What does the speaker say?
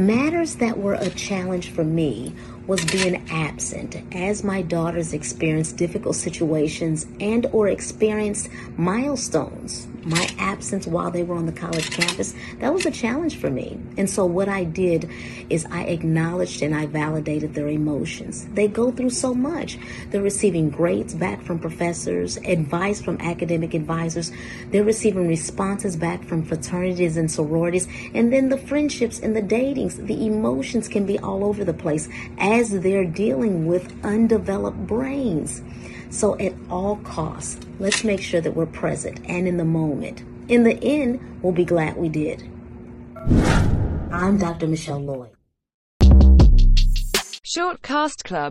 Matters that were a challenge for me was being absent as my daughters experienced difficult situations and or experienced milestones. My absence while they were on the college campus, that was a challenge for me. And so what I did is I acknowledged and I validated their emotions. They go through so much. They're receiving grades back from professors, advice from academic advisors. They're receiving responses back from fraternities and sororities. And then the friendships and the datings, the emotions can be all over the place as they're dealing with undeveloped brains. So at all costs, let's make sure that we're present and in the moment. In the end, we'll be glad we did. I'm Dr. Michelle Lloyd. Shortcast Club.